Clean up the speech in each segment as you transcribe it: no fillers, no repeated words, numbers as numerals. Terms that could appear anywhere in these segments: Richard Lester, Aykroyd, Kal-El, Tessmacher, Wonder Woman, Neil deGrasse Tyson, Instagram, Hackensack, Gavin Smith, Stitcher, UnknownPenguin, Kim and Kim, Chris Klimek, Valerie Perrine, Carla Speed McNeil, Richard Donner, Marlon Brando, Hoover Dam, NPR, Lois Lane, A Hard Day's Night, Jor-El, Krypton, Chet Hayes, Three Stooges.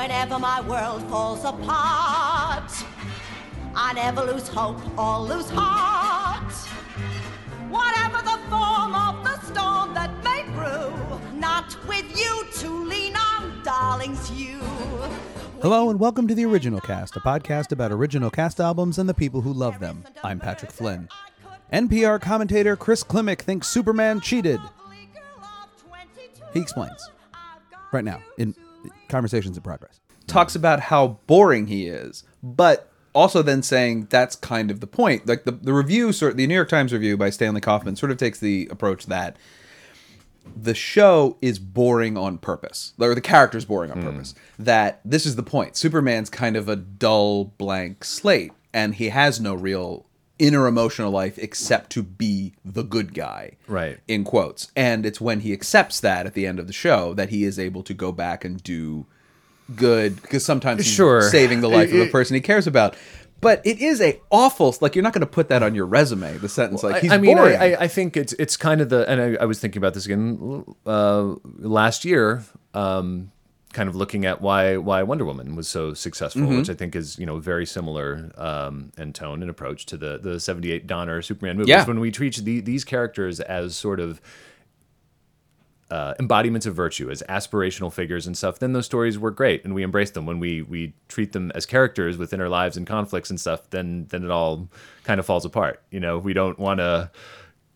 whenever my world falls apart. I never lose hope or lose heart. Whatever the form of the storm that may brew, not with you to lean on, darlings, you. Hello and welcome to The Original Cast, a podcast about original cast albums and the people who love them. I'm Patrick Flynn. NPR commentator Chris Klimek thinks Superman cheated. He explains. Right now, in Conversations in Progress. Talks about how boring he is, but also then saying that's kind of the point. Like the review, the New York Times review by Stanley Kaufman sort of takes the approach that the show is boring on purpose, or the character's boring on purpose, that this is the point. Superman's kind of a dull, blank slate, and he has no real inner emotional life except to be the good guy, right? In quotes. And it's when he accepts that at the end of the show that he is able to go back and do good, because sometimes he's saving the life of a person he cares about. But it is a awful, like, you're not going to put that on your resume, the sentence, like, he's boring. I think it's kind of the, and I was thinking about this again last year, kind of looking at why Wonder Woman was so successful, which I think is, very similar in tone and approach to the 78 Donner Superman movies. Yeah. When we treat these characters as sort of embodiments of virtue, as aspirational figures and stuff, then those stories were great and we embraced them. When we treat them as characters with inner lives and conflicts and stuff, then it all kind of falls apart. We don't want to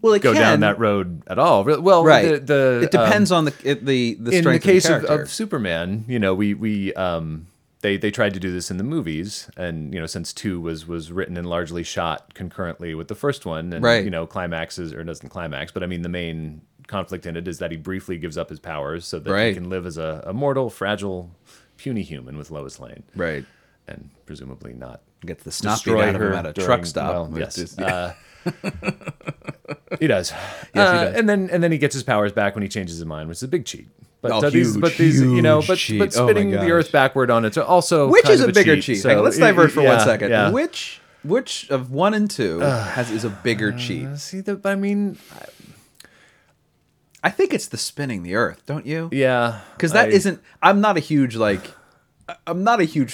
go down that road at all. Well, right. It depends on the strength of the character. In the case of Superman, they tried to do this in the movies, and since 2 was written and largely shot concurrently with the first one, and climaxes, or doesn't climax, but the main conflict in it is that he briefly gives up his powers so that he can live as a mortal, fragile, puny human with Lois Lane. Right. And presumably not get the snot beat out of him at a truck stop. Well, yes. He does. Yes, he does. And then he gets his powers back when he changes his mind, which is a big cheat. But huge, spinning the earth backward on it also, which is a bigger cheat. So let's divert for 1 second. Yeah. Which of 1 and 2 is a bigger cheat? I think it's the spinning the earth, don't you? Yeah. Because I'm not a huge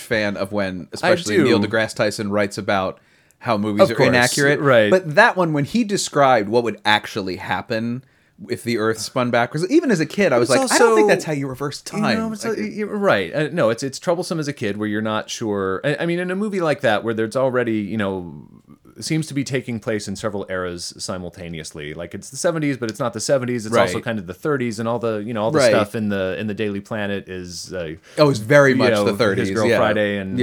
fan of when, especially Neil deGrasse Tyson writes about how movies are inaccurate. Right. But that one, when he described what would actually happen if the earth spun backwards, even as a kid, I was like, I don't think that's how you reverse time. Right. No, it's troublesome as a kid where you're not sure. In a movie like that where there's already, seems to be taking place in several eras simultaneously. Like it's the 70s, but it's not the 70s. It's also kind of the 30s, and all the stuff in the Daily Planet is it's very much the 30s. His Girl Friday and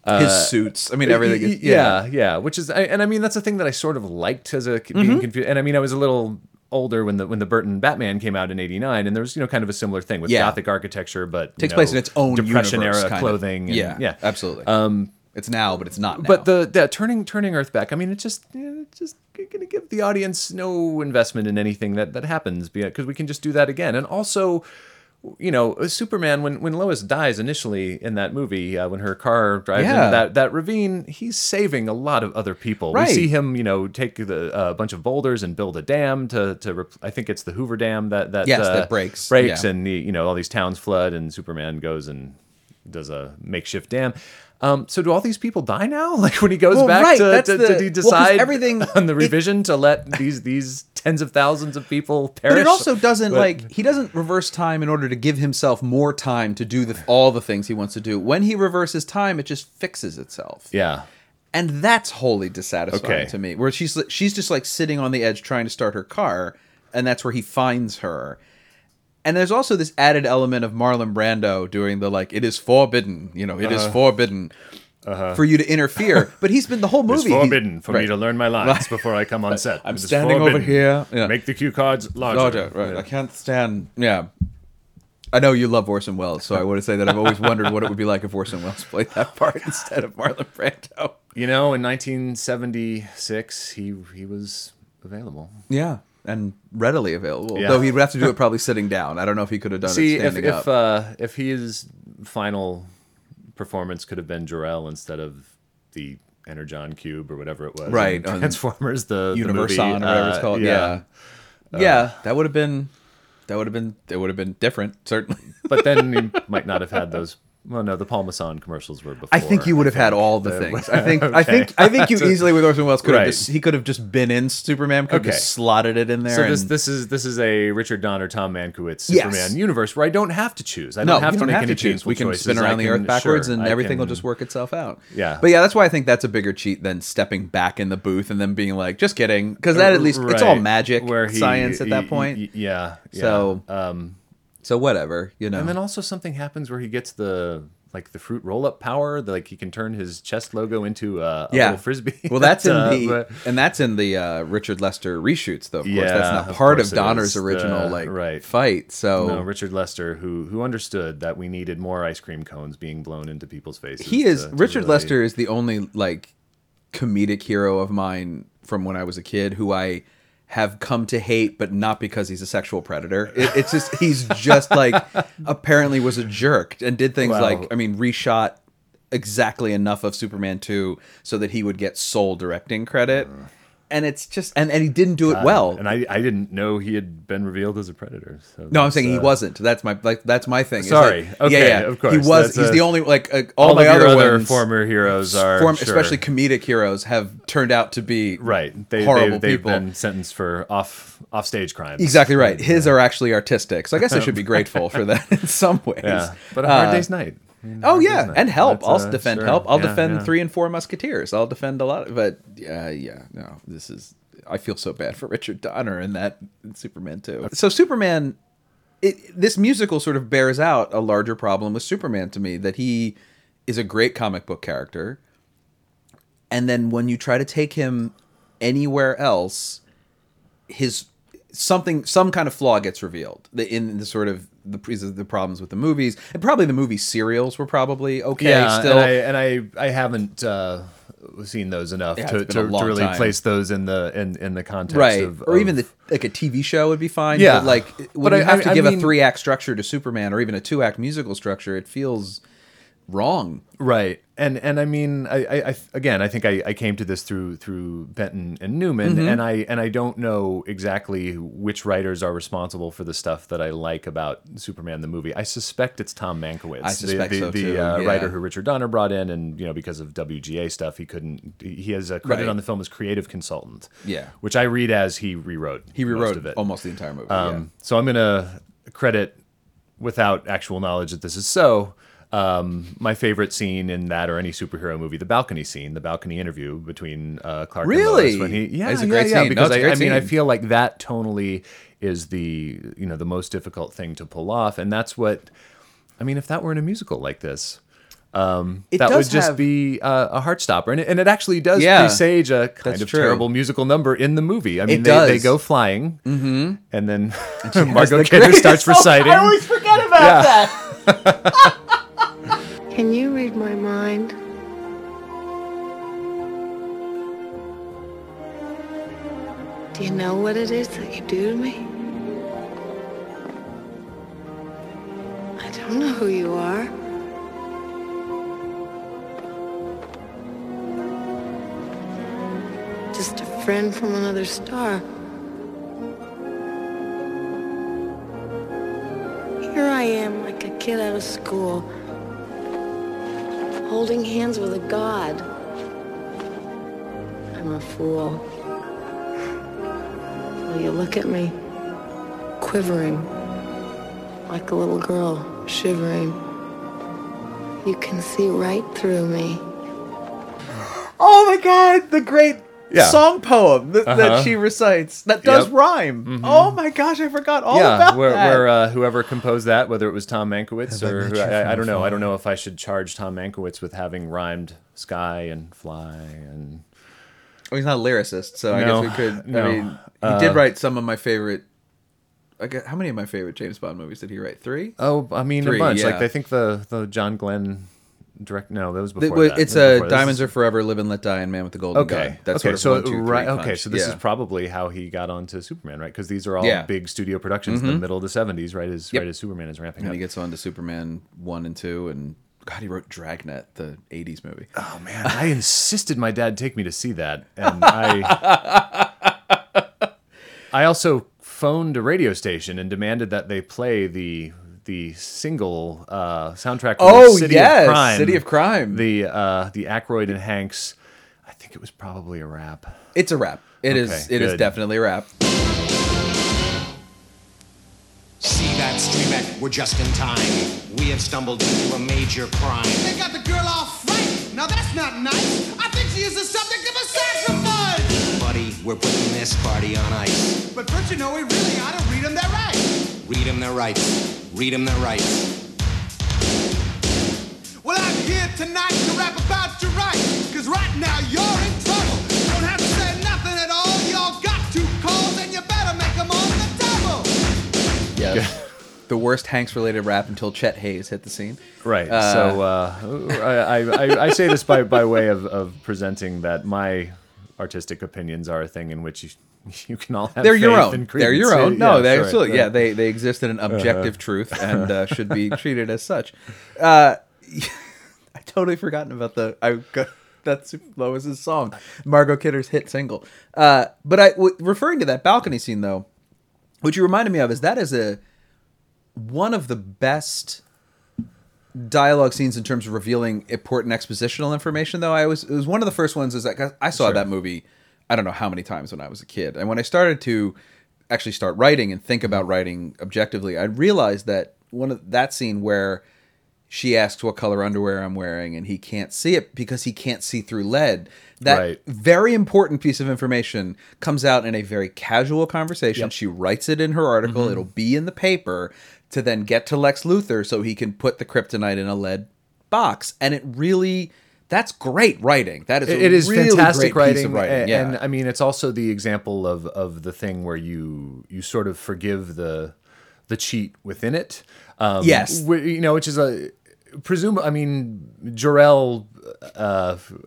his suits. Everything. Which is that's the thing that I sort of liked as a being confused. And I was a little older when the Burton Batman came out in '89, and there was kind of a similar thing with Gothic architecture, but takes place in its own Depression era clothing. Absolutely. It's now, but it's not now. But the turning Earth back, it's just going to give the audience no investment in anything that happens, because we can just do that again. And also, Superman, when Lois dies initially in that movie, when her car drives into that ravine, he's saving a lot of other people. Right. We see him, take a bunch of boulders and build a dam to I think it's the Hoover Dam that breaks. Breaks, and all these towns flood, and Superman goes and does a makeshift dam. So do all these people die now? Like when he goes back to decide on the revision to let these tens of thousands of people perish? But it also doesn't he doesn't reverse time in order to give himself more time to do all the things he wants to do. When he reverses time, it just fixes itself. Yeah. And that's wholly dissatisfying to me. Where she's just sitting on the edge trying to start her car, and that's where he finds her. And there's also this added element of Marlon Brando doing the it is forbidden, for you to interfere. But he's been the whole movie. It's forbidden for me to learn my lines before I come on set. I'm standing over here. Yeah. Make the cue cards larger. Right. Yeah. I can't stand. Yeah. I know you love Orson Welles, so I want to say that I've always wondered what it would be like if Orson Welles played that part instead of Marlon Brando. In 1976, he was available. Yeah. And readily available, though he'd have to do it probably sitting down. I don't know if he could have done it standing up. If his final performance could have been Jor-El instead of the Energon Cube or whatever it was, right? Transformers, the Universon, or whatever it's called. That would have been different, certainly. But then he might not have had those Well, no, the Parmesan commercials were before. I think you would have had all the things. Okay. I think you easily with Orson Welles could have just, he could have just been in Superman, could have just slotted it in there. So this is a Richard Donner, Tom Mankiewicz Superman universe where I don't have to choose. I don't have to make any choices. We can spin around the earth backwards and everything will just work itself out. Yeah. But yeah, that's why I think that's a bigger cheat than stepping back in the booth and then being like, just kidding. Because that at least it's all magic science at that point. Yeah. So So whatever, you know. And then also something happens where he gets the fruit roll-up power. Like he can turn his chest logo into a little frisbee. Well, that's in the Richard Lester reshoots, though. Of course, that's not part of Donner's original fight. So no, Richard Lester, who understood that we needed more ice cream cones being blown into people's faces. Richard Lester is the only comedic hero of mine from when I was a kid who I have come to hate, but not because he's a sexual predator. It's just, he's just apparently was a jerk and did things reshot exactly enough of Superman 2 so that he would get sole directing credit. And it's just, and he didn't do it well. And I didn't know he had been revealed as a predator. So no, I'm saying he wasn't. That's my, that's my thing. Sorry. Of course. He was, he's the only, all my other ones, former heroes are, especially comedic heroes, have turned out to be horrible people. They've been sentenced for offstage crimes. Exactly right. His are actually artistic. So I guess I should be grateful for that in some ways. Yeah. But A Hard Day's Night. And help. I'll defend help. I'll defend 3 and 4 Musketeers. I'll defend a lot. But this is. I feel so bad for Richard Donner and that Superman 2. So Superman, this musical sort of bears out a larger problem with Superman to me, that he is a great comic book character, and then when you try to take him anywhere else, some kind of flaw gets revealed in the sort of the problems with the movies, and probably the movie serials were probably okay. Yeah, still, and I haven't seen those enough to really place those in the context of, or even a TV show would be fine. Yeah, but when you have to give a 3-act structure to Superman, or even a 2-act musical structure, it feels wrong. Right. And I mean, I think I came to this through Benton and Newman, and I don't know exactly which writers are responsible for the stuff that I like about Superman the movie. I suspect it's Tom Mankiewicz, the writer who Richard Donner brought in, and because of WGA stuff, he has a credit on the film as creative consultant. Yeah, which I read as he rewrote most of it, almost the entire movie. So I'm gonna credit, without actual knowledge that this is so. My favorite scene in that, or any superhero movie, the balcony interview between Clark and Lois. When it's a great scene. Because I feel like that tonally is the most difficult thing to pull off, and that's what I mean. If that were in a musical like this, that would just be a heartstopper, and it actually does presage a kind of terrible musical number in the movie. I mean, they go flying, and then Margot Kidder starts reciting. I always forget about that. Can you read my mind? Do you know what it is that you do to me? I don't know who you are. Just a friend from another star. Here I am, like a kid out of school, holding hands with a god. I'm a fool. Well, you look at me, quivering, like a little girl, shivering. You can see right through me. Oh my God, the great song poem that she recites that does rhyme. Mm-hmm. Oh my gosh, I forgot all about that. Where whoever composed that, whether it was Tom Mankiewicz I don't know. I don't know if I should charge Tom Mankiewicz with having rhymed sky and fly and. Well, he's not a lyricist, so I guess we could. No. I mean, he did write some of my favorite. How many of my favorite James Bond movies did he write? 3? Oh, I mean, 3, a bunch. Yeah. I think the John Glenn. Direct? No, that was before. It's a Diamonds Are Forever, Live and Let Die, and Man with the Golden Gun. That's sort of 1, 2, 3 punch. Okay, so this is probably how he got onto Superman, right? Because these are all big studio productions in the middle of the 70s, right? As Superman is ramping up, and he gets onto Superman 1 and 2, and God, he wrote Dragnet, the 80s movie. Oh man, I insisted my dad take me to see that, and I also phoned a radio station and demanded that they play the the single soundtrack. Oh, City yes, of Crime, City of Crime. The Aykroyd and Hanks. I think it was probably a rap. It's a rap. It is definitely a rap. See that, Streamek? We're just in time. We have stumbled into a major crime. They got the girl all frightened. Now that's not nice. I think she is the subject of a sacrifice. Buddy, we're putting this party on ice. But don't you know we really ought to read them their rights? Read them their rights. Read them their rights. Well, I'm here tonight to rap about your rights. Because right now you're in trouble. You don't have to say nothing at all. Y'all got too cold and you better make them on the double. Yes. The worst Hanks-related rap until Chet Hayes hit the scene. Right. So I say this by way of presenting that my artistic opinions are a thing in which you can all have. They're faith your own. And credence. They're your own. No, yeah, they absolutely. Right. Yeah, they exist in an objective truth and should be treated as such. I totally forgotten about that's Lois's song, Margot Kidder's hit single. But referring to that balcony scene though. What you reminded me of is one of the best dialogue scenes in terms of revealing important expositional information. Though it was one of the first ones is that I saw that movie, I don't know how many times when I was a kid, and when I started to actually start writing and think about writing objectively, I realized that that scene where she asks what color underwear I'm wearing and he can't see it because he can't see through lead. That very important piece of information comes out in a very casual conversation. Yep. She writes it in her article. Mm-hmm. It'll be in the paper to then get to Lex Luthor so he can put the kryptonite in a lead box. And it really... That's great writing. That is a really fantastic great piece of writing. And I mean, it's also the example of the thing where you sort of forgive the cheat within it. Which is Jor-El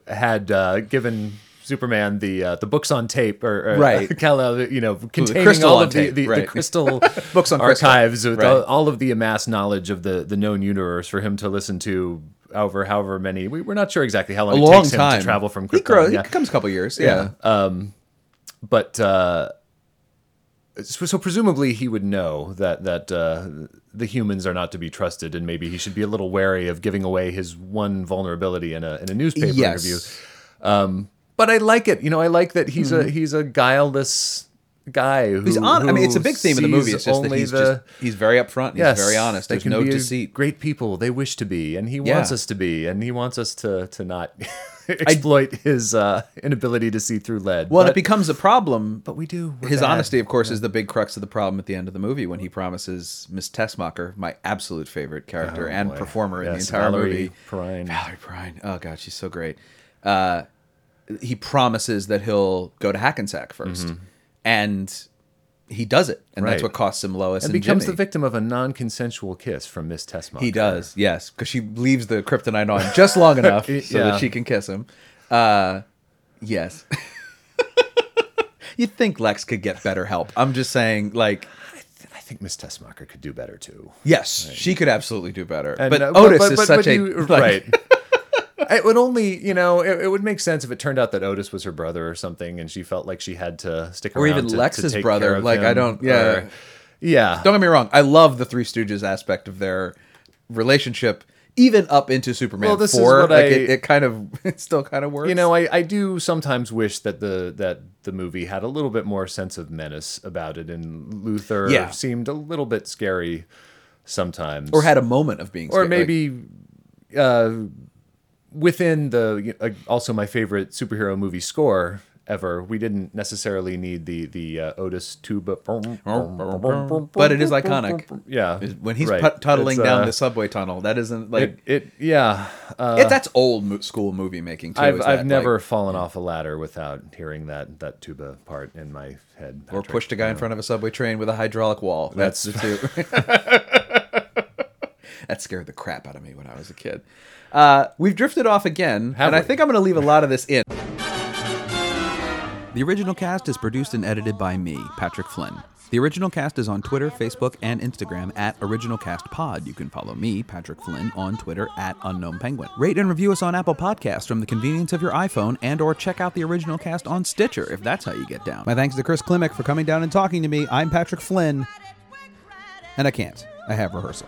had given Superman the books on tape or Kal-El, containing all of the crystal books on archives crystal. With all of the amassed knowledge of the known universe for him to listen to. However many, we're not sure exactly how long it takes him to travel from Krypton. It comes a couple years. Yeah. So presumably he would know that the humans are not to be trusted, and maybe he should be a little wary of giving away his one vulnerability in a newspaper interview. But I like it. I like that he's a guileless guy. It's a big theme in the movie. It's just that he's very upfront. And he's very honest. There's no deceit. Great people they wish to be, and he wants us to be, and he wants us to not exploit his inability to see through lead. Well, it becomes a problem. But we do. His honesty, of course, is the big crux of the problem at the end of the movie when he promises Miss Tessmacher, my absolute favorite character and performer in the entire movie, Valerie Perrine. Oh God, she's so great. He promises that he'll go to Hackensack first. Mm-hmm. And he does it. And that's what costs him Lois and becomes Jimmy. The victim of a non-consensual kiss from Miss Tessmacher. He does, yes. Because she leaves the kryptonite on just long enough so that she can kiss him. Yes. You'd think Lex could get better help. I'm just saying, I think Miss Tessmacher could do better, too. Yes, she could absolutely do better. And, Otis is such a... It would only, it would make sense if it turned out that Otis was her brother or something, and she felt like she had to stick around. Or even Lex's to take brother. Care of him, I don't, or, yeah. Don't get me wrong. I love the Three Stooges aspect of their relationship, even up into Superman 4. Well, it still kind of works. I do sometimes wish that the movie had a little bit more sense of menace about it, and Luthor seemed a little bit scary sometimes, or had a moment of being scary. Or maybe. Within also my favorite superhero movie score ever, we didn't necessarily need the Otis tuba, but it is iconic. Yeah, when he's tuttling down the subway tunnel, that isn't like it. Yeah, that's old school movie making too. I've never fallen off a ladder without hearing that tuba part in my head. Patrick. Or pushed a guy in front of a subway train with a hydraulic wall. That's the two. That scared the crap out of me when I was a kid. We've drifted off again, I think I'm going to leave a lot of this in. The Original Cast is produced and edited by me, Patrick Flynn. The Original Cast is on Twitter, Facebook, and Instagram at OriginalCastPod. You can follow me, Patrick Flynn, on Twitter at UnknownPenguin. Rate and review us on Apple Podcasts from the convenience of your iPhone, and/or check out The Original Cast on Stitcher if that's how you get down. My thanks to Chris Klimek for coming down and talking to me. I'm Patrick Flynn. and I can't. I have rehearsal.